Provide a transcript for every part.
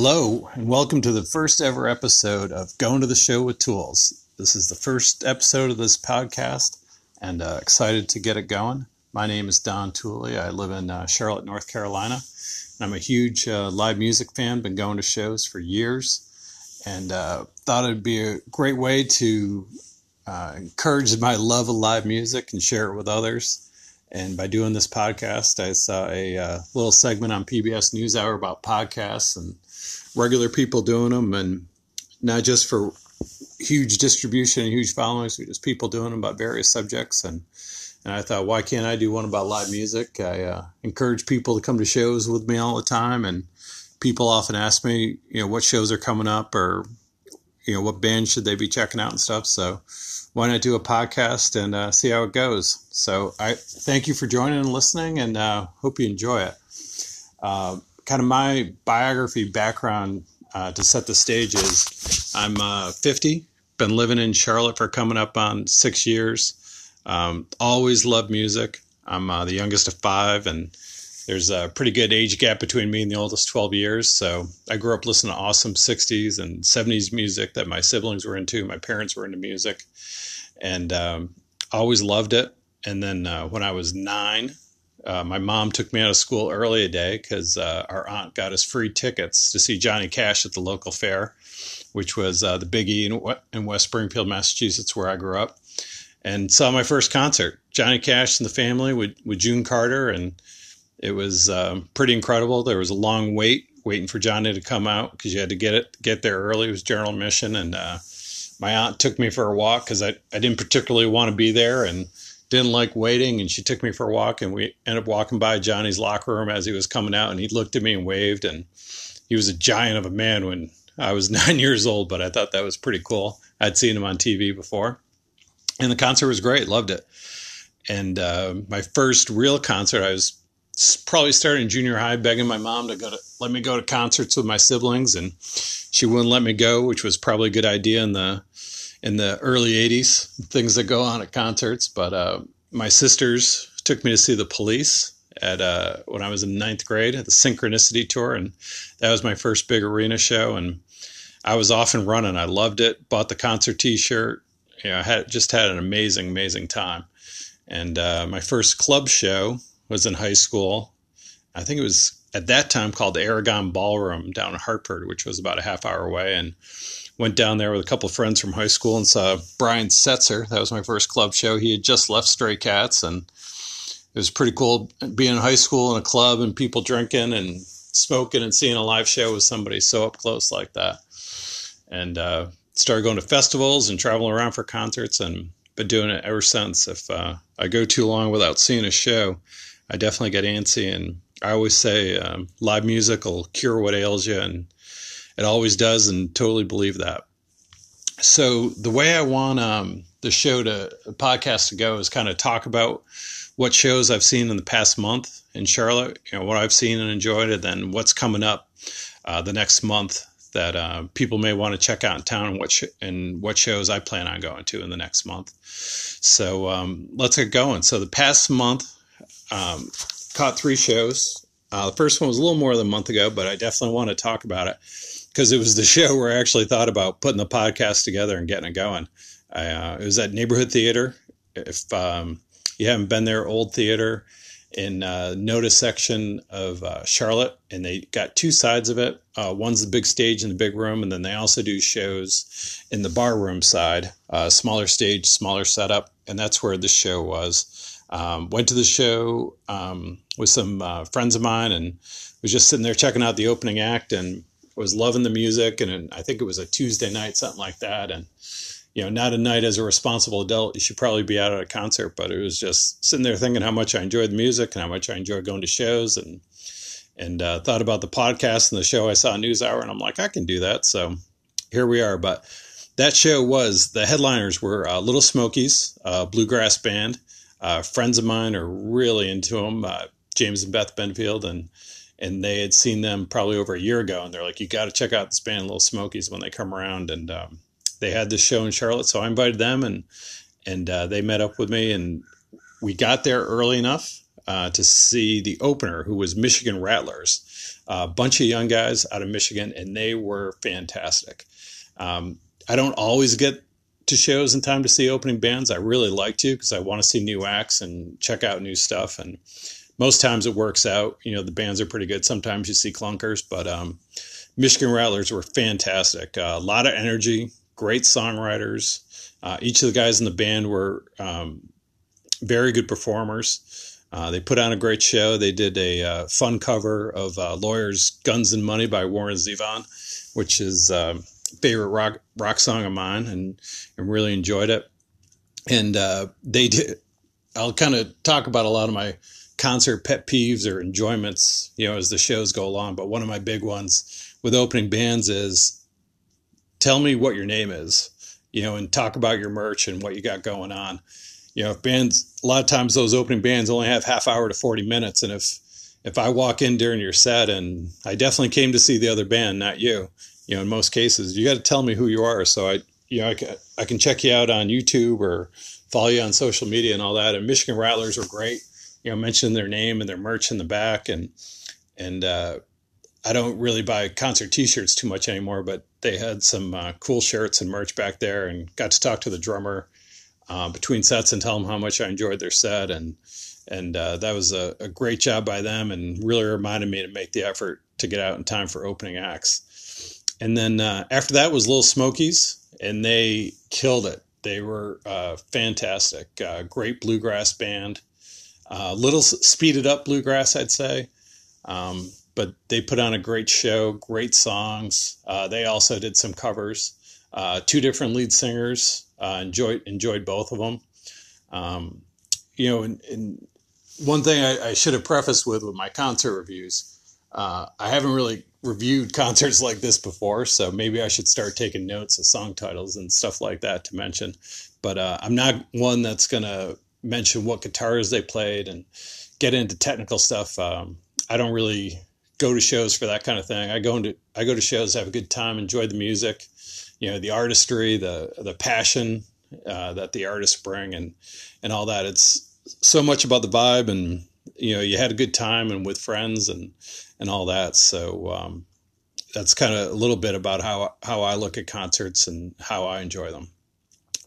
Hello, and welcome to the first ever episode of Going to the Show with Tools. This is the first episode of this podcast, and excited to get it going. My name is Don Tooley. I live in Charlotte, North Carolina, and I'm a huge live music fan, been going to shows for years, and thought it'd be a great way to encourage my love of live music and share it with others. And by doing this podcast, I saw a little segment on PBS NewsHour about podcasts and regular people doing them, and not just for huge distribution and huge followings, but just people doing them about various subjects. And I thought, why can't I do one about live music? I encourage people to come to shows with me all the time, and people often ask me, you know, what shows are coming up, or, you know, what bands should they be checking out and stuff. So why not do a podcast and see how it goes? So I thank you for joining and listening, and hope you enjoy it. Kind of my biography background to set the stage is I'm 50, been living in Charlotte for coming up on 6 years. Always loved music. I'm the youngest of five, and there's a pretty good age gap between me and the oldest, 12 years. So I grew up listening to awesome 60s and 70s music that my siblings were into. My parents were into music, and always loved it. And then when I was 9, my mom took me out of school early a day because our aunt got us free tickets to see Johnny Cash at the local fair, which was the Big E in West Springfield, Massachusetts, where I grew up, and saw my first concert, Johnny Cash and the Family with June Carter, and it was pretty incredible. There was a long waiting for Johnny to come out because you had to get there early. It was general admission, and my aunt took me for a walk because I didn't particularly want to be there, and didn't like waiting, and she took me for a walk, and we ended up walking by Johnny's locker room as he was coming out, and he looked at me and waved, and he was a giant of a man when I was 9 years old, but I thought that was pretty cool. I'd seen him on TV before, and the concert was great. Loved it. And my first real concert, I was probably starting junior high, begging my mom to let me go to concerts with my siblings, and she wouldn't let me go, which was probably a good idea in the early 80s, things that go on at concerts. But my sisters took me to see The Police at when I was in ninth grade at the Synchronicity tour, and that was my first big arena show, and I was off and running. I loved it, bought the concert t-shirt, you know, had an amazing time. And my first club show was in high school. I think it was at that time called the Aragon Ballroom down in Hartford, which was about a half hour away, and went down there with a couple of friends from high school and saw Brian Setzer. That was my first club show. He had just left Stray Cats, and it was pretty cool being in high school in a club and people drinking and smoking and seeing a live show with somebody so up close like that. And started going to festivals and traveling around for concerts, and been doing it ever since. If I go too long without seeing a show, I definitely get antsy, and I always say live music will cure what ails you, and it always does, and totally believe that. So the way I want the podcast to go is kind of talk about what shows I've seen in the past month in Charlotte, you know, what I've seen and enjoyed, and then what's coming up the next month that people may want to check out in town, and what shows I plan on going to in the next month. So let's get going. So the past month, caught three shows. The first one was a little more than a month ago, but I definitely want to talk about it because it was the show where I actually thought about putting the podcast together and getting it going. It was at Neighborhood Theater. If you haven't been there, old theater in NoDa section of Charlotte, and they got two sides of it. One's the big stage in the big room, and then they also do shows in the bar room side, smaller stage, smaller setup, and that's where this show was. Went to the show with some friends of mine, and was just sitting there checking out the opening act, and was loving the music. And I think it was a Tuesday night, something like that. And, you know, not a night as a responsible adult, you should probably be out at a concert, but it was just sitting there thinking how much I enjoyed the music and how much I enjoyed going to shows, and thought about the podcast and the show I saw on NewsHour, and I'm like, I can do that. So here we are. But that show was, the headliners were Little Smokies, bluegrass band. Friends of mine are really into them, James and Beth Benfield, and they had seen them probably over a year ago, and they're like, you got to check out this band, Little Smokies, when they come around. And they had this show in Charlotte, so I invited them, and they met up with me, and we got there early enough to see the opener, who was Michigan Rattlers, a bunch of young guys out of Michigan, and they were fantastic. I don't always get to shows in time to see opening bands. I really like to, because I want to see new acts and check out new stuff. And most times it works out. You know, the bands are pretty good. Sometimes you see clunkers, but Michigan Rattlers were fantastic. A lot of energy, great songwriters. Each of the guys in the band were very good performers. They put on a great show. They did a fun cover of Lawyers, Guns and Money by Warren Zevon, which is favorite rock song of mine, and really enjoyed it. And they did. I'll kind of talk about a lot of my concert pet peeves or enjoyments, you know, as the shows go along. But one of my big ones with opening bands is, tell me what your name is, you know, and talk about your merch and what you got going on. You know, if bands, a lot of times those opening bands only have half hour to 40 minutes. And if I walk in during your set and I definitely came to see the other band, not you, you know, in most cases, you got to tell me who you are. So I can check you out on YouTube or follow you on social media and all that. And Michigan Rattlers were great. You know, mention their name and their merch in the back. And I don't really buy concert t-shirts too much anymore, but they had some cool shirts and merch back there, and got to talk to the drummer between sets and tell him how much I enjoyed their set. And that was a great job by them, and really reminded me to make the effort to get out in time for opening acts. And then after that was Little Smokies, and they killed it. They were fantastic, great bluegrass band, little speeded up bluegrass, I'd say. But they put on a great show, great songs. They also did some covers, two different lead singers, enjoyed both of them. You know, and one thing I should have prefaced with my concert reviews, I haven't really reviewed concerts like this before, so maybe I should start taking notes of song titles and stuff like that to mention. But I'm not one that's going to mention what guitars they played and get into technical stuff. I don't really go to shows for that kind of thing. I go to shows, have a good time, enjoy the music, you know, the artistry, the passion that the artists bring, and all that. It's so much about the vibe, and you know, you had a good time and with friends and all that. So that's kind of a little bit about how I look at concerts and how I enjoy them.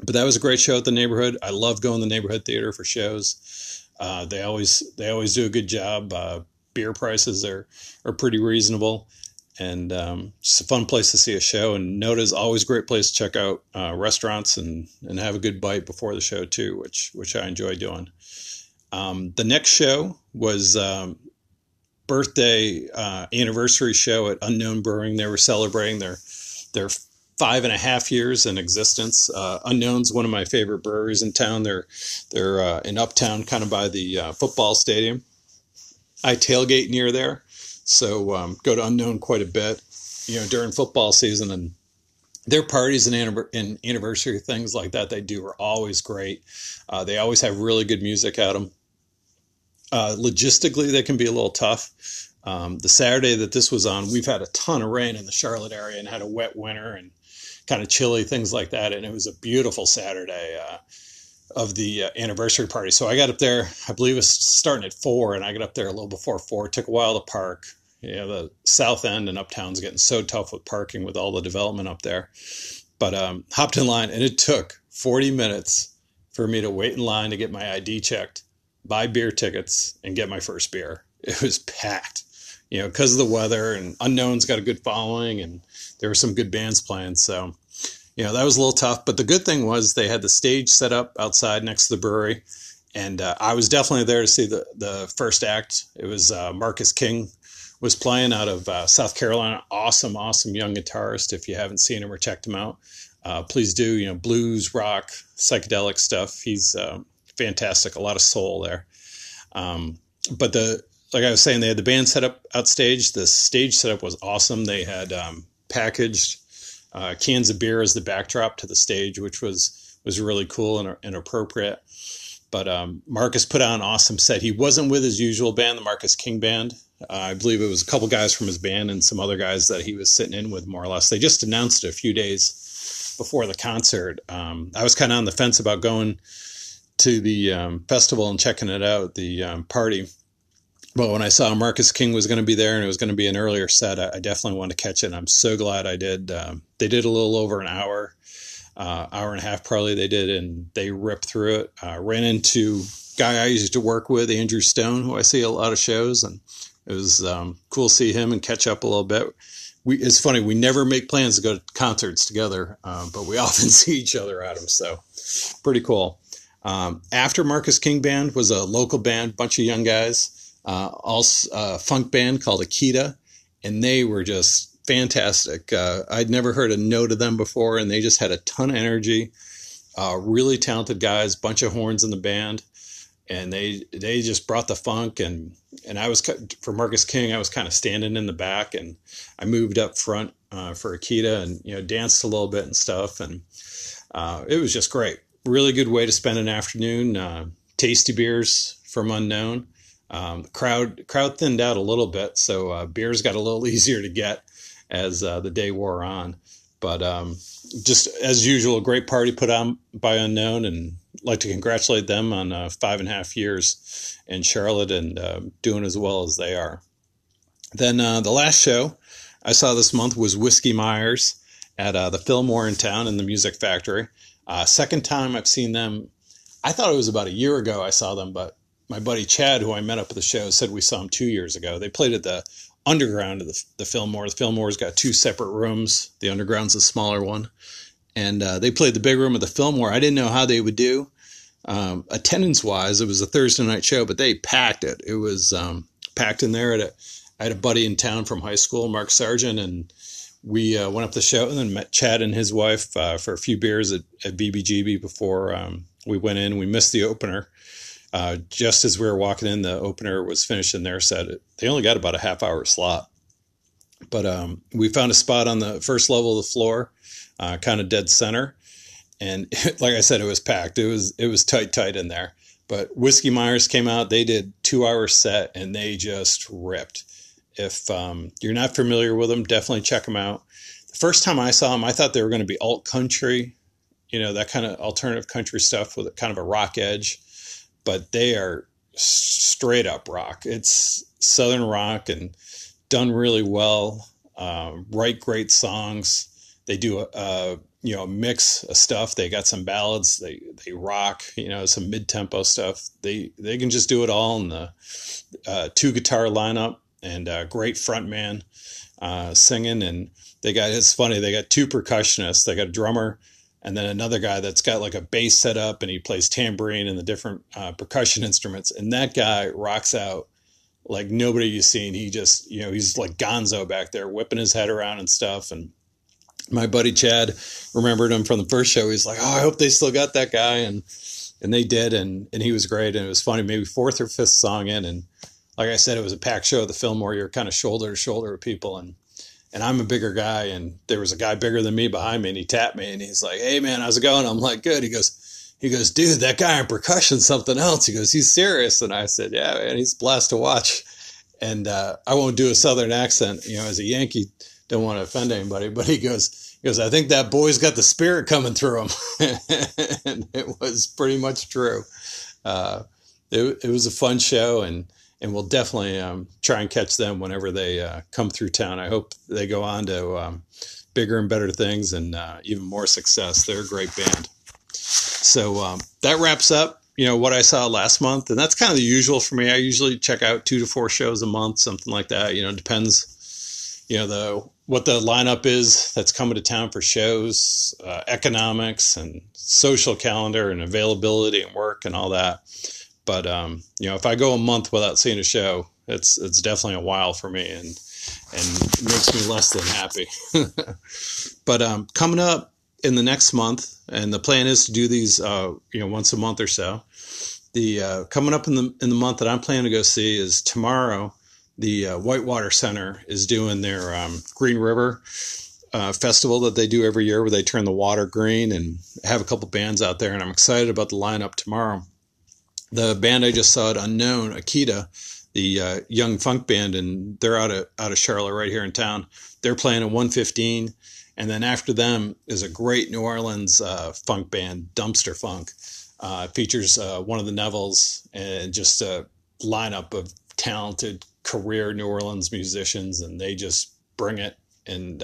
But that was a great show at the Neighborhood. I love going to the Neighborhood Theater for shows. They always do a good job. Beer prices are pretty reasonable, and it's a fun place to see a show. And NoDa is always a great place to check out restaurants and have a good bite before the show too, which I enjoy doing. The next show was birthday anniversary show at Unknown Brewing. They were celebrating their 5.5 years in existence. Unknown's one of my favorite breweries in town. They're in Uptown, kind of by the football stadium. I tailgate near there, so go to Unknown quite a bit, you know, during football season. And their parties and anniversary things like that they do are always great. They always have really good music at them. Logistically, they can be a little tough. The Saturday that this was on, we've had a ton of rain in the Charlotte area and had a wet winter and kind of chilly, things like that. And it was a beautiful Saturday of the anniversary party. So I got up there, I believe it's starting at 4, and I got up there a little before 4. It took a while to park. You know, the South End and Uptown's getting so tough with parking with all the development up there. But hopped in line, and it took 40 minutes for me to wait in line to get my ID checked, buy beer tickets, and get my first beer. It was packed, you know, because of the weather, and Unknown's got a good following, and there were some good bands playing. So, you know, that was a little tough. But the good thing was they had the stage set up outside next to the brewery, and I was definitely there to see the first act. It was Marcus King was playing out of South Carolina. Awesome young guitarist. If you haven't seen him or checked him out, please do. You know, blues, rock, psychedelic stuff. He's fantastic. A lot of soul there. But like I was saying, they had the band set up outstage. The stage setup was awesome. They had packaged cans of beer as the backdrop to the stage, which was really cool and appropriate. But Marcus put on an awesome set. He wasn't with his usual band, the Marcus King Band. I believe it was a couple guys from his band and some other guys that he was sitting in with, more or less. They just announced it a few days before the concert. I was kind of on the fence about going to the festival and checking it out, the party. But when I saw Marcus King was going to be there and it was going to be an earlier set, I definitely wanted to catch it. And I'm so glad I did. They did a little over an hour, hour and a half probably they did, and they ripped through it. Ran into a guy I used to work with, Andrew Stone, who I see a lot of shows, and it was cool to see him and catch up a little bit. It's funny, we never make plans to go to concerts together, but we often see each other at them, so pretty cool. After Marcus King Band was a local band, bunch of young guys, a funk band called Akita, and they were just fantastic. I'd never heard a note of them before, and they just had a ton of energy. Really talented guys, bunch of horns in the band, and they just brought the funk. And I was, for Marcus King, I was kind of standing in the back, and I moved up front for Akita, and danced a little bit and stuff, and it was just great. Really good way to spend an afternoon. Tasty beers from Unknown. The crowd thinned out a little bit, so beers got a little easier to get as the day wore on. But just as usual, a great party put on by Unknown, and I'd like to congratulate them on 5.5 years in Charlotte and doing as well as they are. Then the last show I saw this month was Whiskey Myers at the Fillmore in town in the Music Factory. Second time I've seen them. I thought it was about a year ago I saw them, but my buddy Chad, who I met up at the show, said we saw him 2 years ago. They played at the underground of the Fillmore. The Fillmore's got two separate rooms. The underground's a smaller one. And they played the big room of the Fillmore. I didn't know how they would do. Attendance-wise, it was a Thursday night show, but they packed it. It was packed in there. I had a buddy in town from high school, Mark Sargent, and we went up the show and then met Chad and his wife for a few beers at BBGB before we went in. We missed the opener. Just as we were walking in, the opener was finished in their set. They only got about a half hour slot, but we found a spot on the first level of the floor, kind of dead center. And like I said, it was packed. It was tight in there, but Whiskey Myers came out. They did 2 hour set and they just ripped. If you're not familiar with them, definitely check them out. The first time I saw them, I thought they were going to be alt country, that kind of alternative country stuff with kind of a rock edge. But they are straight up rock. It's Southern rock and done really well. Write great songs. They do a mix of stuff. They got some ballads. They rock. Some mid tempo stuff. They can just do it all in the 2-guitar lineup and a great front man singing. And it's funny. They got two percussionists. They got a drummer. And then another guy that's got like a bass set up and he plays tambourine and the different percussion instruments. And that guy rocks out like nobody you've seen. He just, he's like Gonzo back there whipping his head around and stuff. And my buddy Chad remembered him from the first show. He's like, oh, I hope they still got that guy. And they did. And he was great. And it was funny, maybe fourth or fifth song in. And like I said, it was a packed show at the Fillmore. You're kind of shoulder to shoulder with people. And I'm a bigger guy, and there was a guy bigger than me behind me, and he tapped me, and he's like, hey, man, how's it going? I'm like, good. He goes, dude, that guy on percussion, something else. He goes, he's serious. And I said, yeah, man, he's a blast to watch. And I won't do a Southern accent. As a Yankee, don't want to offend anybody. But he goes, I think that boy's got the spirit coming through him. And it was pretty much true. It was a fun show, and we'll definitely try and catch them whenever they come through town. I hope they go on to bigger and better things and even more success. They're a great band. So that wraps up, what I saw last month. And that's kind of the usual for me. I usually check out 2 to 4 shows a month, something like that. It depends, what the lineup is that's coming to town for shows, economics and social calendar and availability and work and all that. But, if I go a month without seeing a show, it's definitely a while for me and it makes me less than happy. But coming up in the next month, and the plan is to do these, once a month or so, coming up in the month that I'm planning to go see is tomorrow, the Whitewater Center is doing their Green River festival that they do every year where they turn the water green and have a couple bands out there. And I'm excited about the lineup tomorrow. The band I just saw at Unknown, Akita, the young funk band, and they're out of Charlotte right here in town. They're playing at 1:15, and then after them is a great New Orleans funk band, Dumpster Funk. Features one of the Nevilles and just a lineup of talented career New Orleans musicians, and they just bring it. And,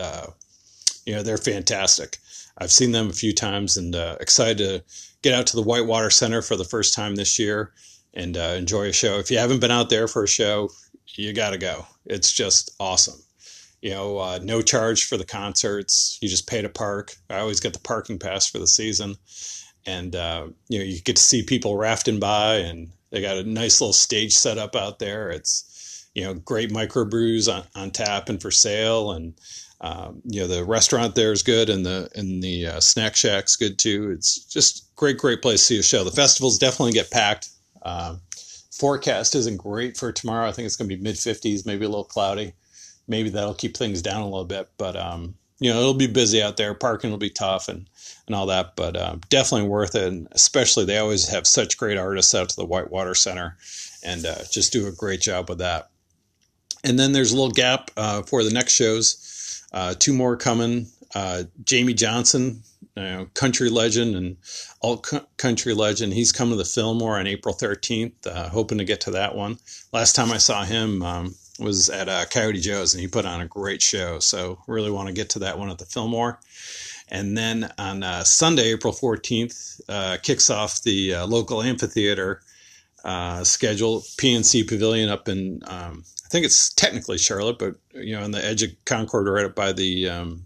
you know, they're fantastic. I've seen them a few times and excited to get out to the Whitewater Center for the first time this year and enjoy a show. If you haven't been out there for a show, you got to go. It's just awesome. You know, no charge for the concerts. You just pay to park. I always get the parking pass for the season. And, you know, you get to see people rafting by, and they got a nice little stage set up out there. It's, you know, great microbrews on tap and for sale. And, you know, the restaurant there is good, and the snack shack's good too. It's just great, great place to see a show. The festivals definitely get packed. Forecast isn't great for tomorrow. I think it's going to be mid-50s, maybe a little cloudy. Maybe that'll keep things down a little bit, but, you know, it'll be busy out there. Parking will be tough and all that, but definitely worth it. And especially they always have such great artists out to the Whitewater Center, and just do a great job with that. And then there's a little gap for the next shows. Two more coming. Jamie Johnson, you know, country legend and alt country legend. He's coming to the Fillmore on April 13th, hoping to get to that one. Last time I saw him, was at Coyote Joe's, and he put on a great show. So really want to get to that one at the Fillmore. And then on Sunday, April 14th, kicks off the local amphitheater schedule, PNC Pavilion up in, I think it's technically Charlotte, but, you know, on the edge of Concord right up by the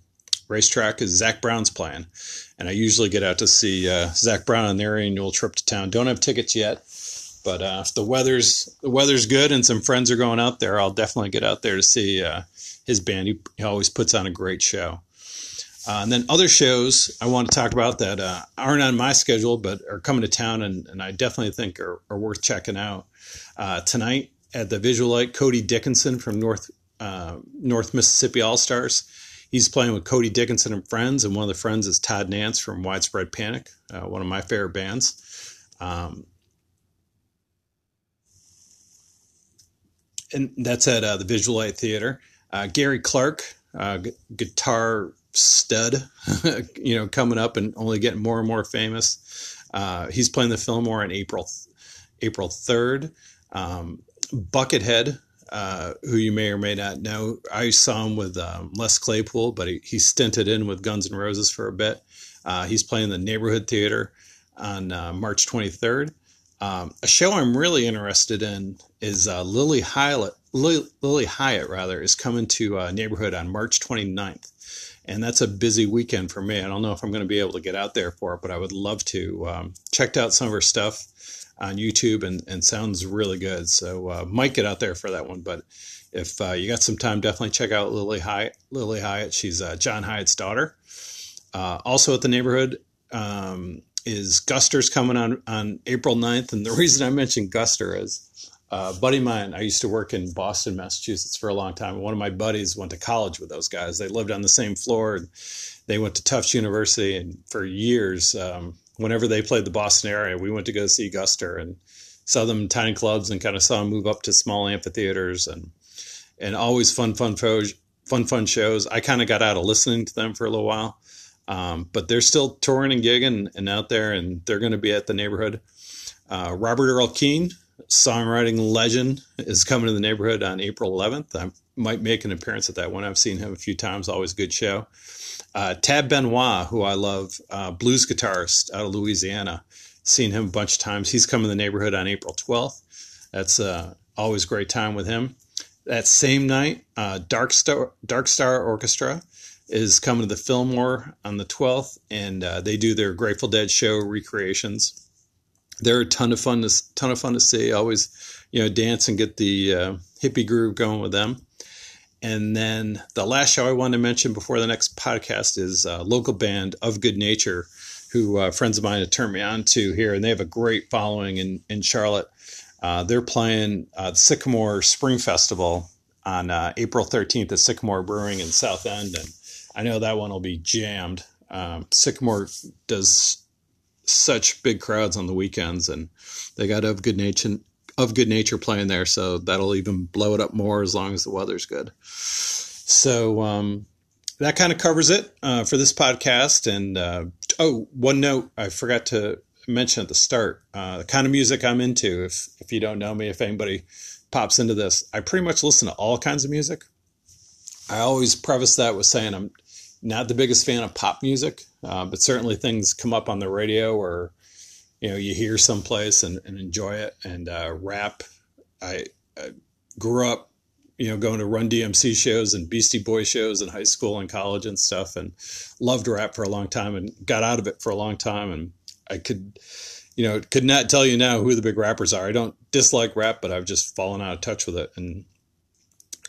racetrack is Zach Brown's playing. And I usually get out to see Zach Brown on their annual trip to town. Don't have tickets yet. But if the weather's good and some friends are going out there, I'll definitely get out there to see his band. He always puts on a great show. And then other shows I want to talk about that aren't on my schedule but are coming to town and I definitely think are worth checking out. Tonight at the Visualite, Cody Dickinson from North Mississippi All-Stars. He's playing with Cody Dickinson and friends, and one of the friends is Todd Nance from Widespread Panic, one of my favorite bands. And that's at the Visualite Theater. Gary Clark, guitar stud, you know, coming up and only getting more and more famous. He's playing the Fillmore on April 3rd. Buckethead, who you may or may not know, I saw him with Les Claypool, but he stinted in with Guns N' Roses for a bit. He's playing the Neighborhood Theater on March 23rd. A show I'm really interested in is Lilly Hiatt is coming to Neighborhood on March 29th. And that's a busy weekend for me. I don't know if I'm going to be able to get out there for it, but I would love to. Checked out some of her stuff on YouTube and sounds really good. So might get out there for that one. But if you got some time, definitely check out Lilly Hiatt. She's John Hyatt's daughter. Also at the Neighborhood is Guster's coming on April 9th. And the reason I mentioned Guster is a buddy of mine, I used to work in Boston, Massachusetts for a long time. One of my buddies went to college with those guys. They lived on the same floor. And they went to Tufts University. And for years, whenever they played the Boston area, we went to go see Guster and saw them in tiny clubs and kind of saw them move up to small amphitheaters and always fun shows. I kind of got out of listening to them for a little while. But they're still touring and gigging and out there, and they're going to be at the Neighborhood. Robert Earl Keen, songwriting legend, is coming to the Neighborhood on April 11th. I might make an appearance at that one. I've seen him a few times. Always a good show. Tad Benoit, who I love, blues guitarist out of Louisiana. Seen him a bunch of times. He's coming to the Neighborhood on April 12th. That's always a great time with him. That same night, Dark Star Orchestra is coming to the Fillmore on the 12th, and they do their Grateful Dead show recreations. They're a ton of fun to see. Always, you know, dance and get the hippie groove going with them. And then the last show I wanted to mention before the next podcast is a local band of Good Nature, who friends of mine have turned me on to here, and they have a great following in Charlotte. They're playing the Sycamore Spring Festival on April 13th at Sycamore Brewing in South End, and I know that one will be jammed. Sycamore does such big crowds on the weekends, and they got Of Good Nature playing there, so that'll even blow it up more as long as the weather's good. So that kind of covers it for this podcast. And one note I forgot to mentioned at the start, the kind of music I'm into, if you don't know me, if anybody pops into this, I pretty much listen to all kinds of music. I always preface that with saying I'm not the biggest fan of pop music, but certainly things come up on the radio or, you know, you hear someplace and enjoy it. And rap, I grew up, you know, going to Run DMC shows and Beastie Boy shows in high school and college and stuff, and loved rap for a long time and got out of it for a long time. And I could not tell you now who the big rappers are. I don't dislike rap, but I've just fallen out of touch with it. And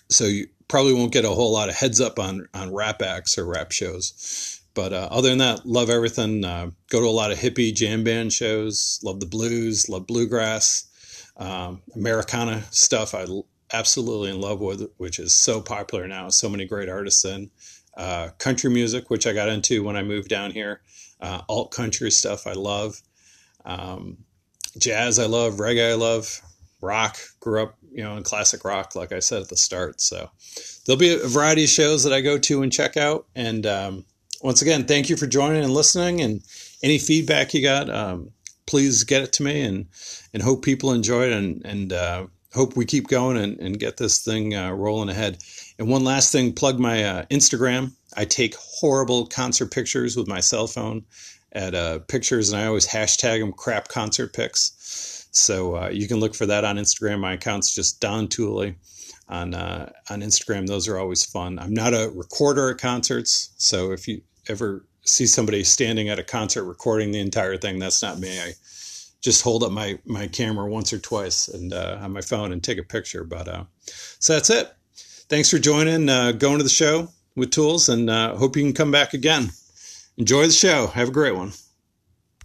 so you probably won't get a whole lot of heads up on rap acts or rap shows. But other than that, love everything. Go to a lot of hippie jam band shows. Love the blues, love bluegrass, Americana stuff. I absolutely in love with, which is so popular now. So many great artists in country music, which I got into when I moved down here. Alt country stuff I love. Jazz I love, reggae I love, rock. Grew up, you know, in classic rock, like I said at the start. So there'll be a variety of shows that I go to and check out. And once again, thank you for joining and listening, and any feedback you got, please get it to me, and hope people enjoy it, and hope we keep going and get this thing rolling ahead. And one last thing, plug my Instagram. I take horrible concert pictures with my cell phone at pictures, and I always hashtag them crap concert pics. So you can look for that on Instagram. My account's just Don Tooley. On Instagram, those are always fun. I'm not a recorder at concerts, so if you ever see somebody standing at a concert recording the entire thing, that's not me. I just hold up my camera once or twice and on my phone and take a picture. But so that's it. Thanks for joining, going to the show with Tools, and hope you can come back again. Enjoy the show. Have a great one.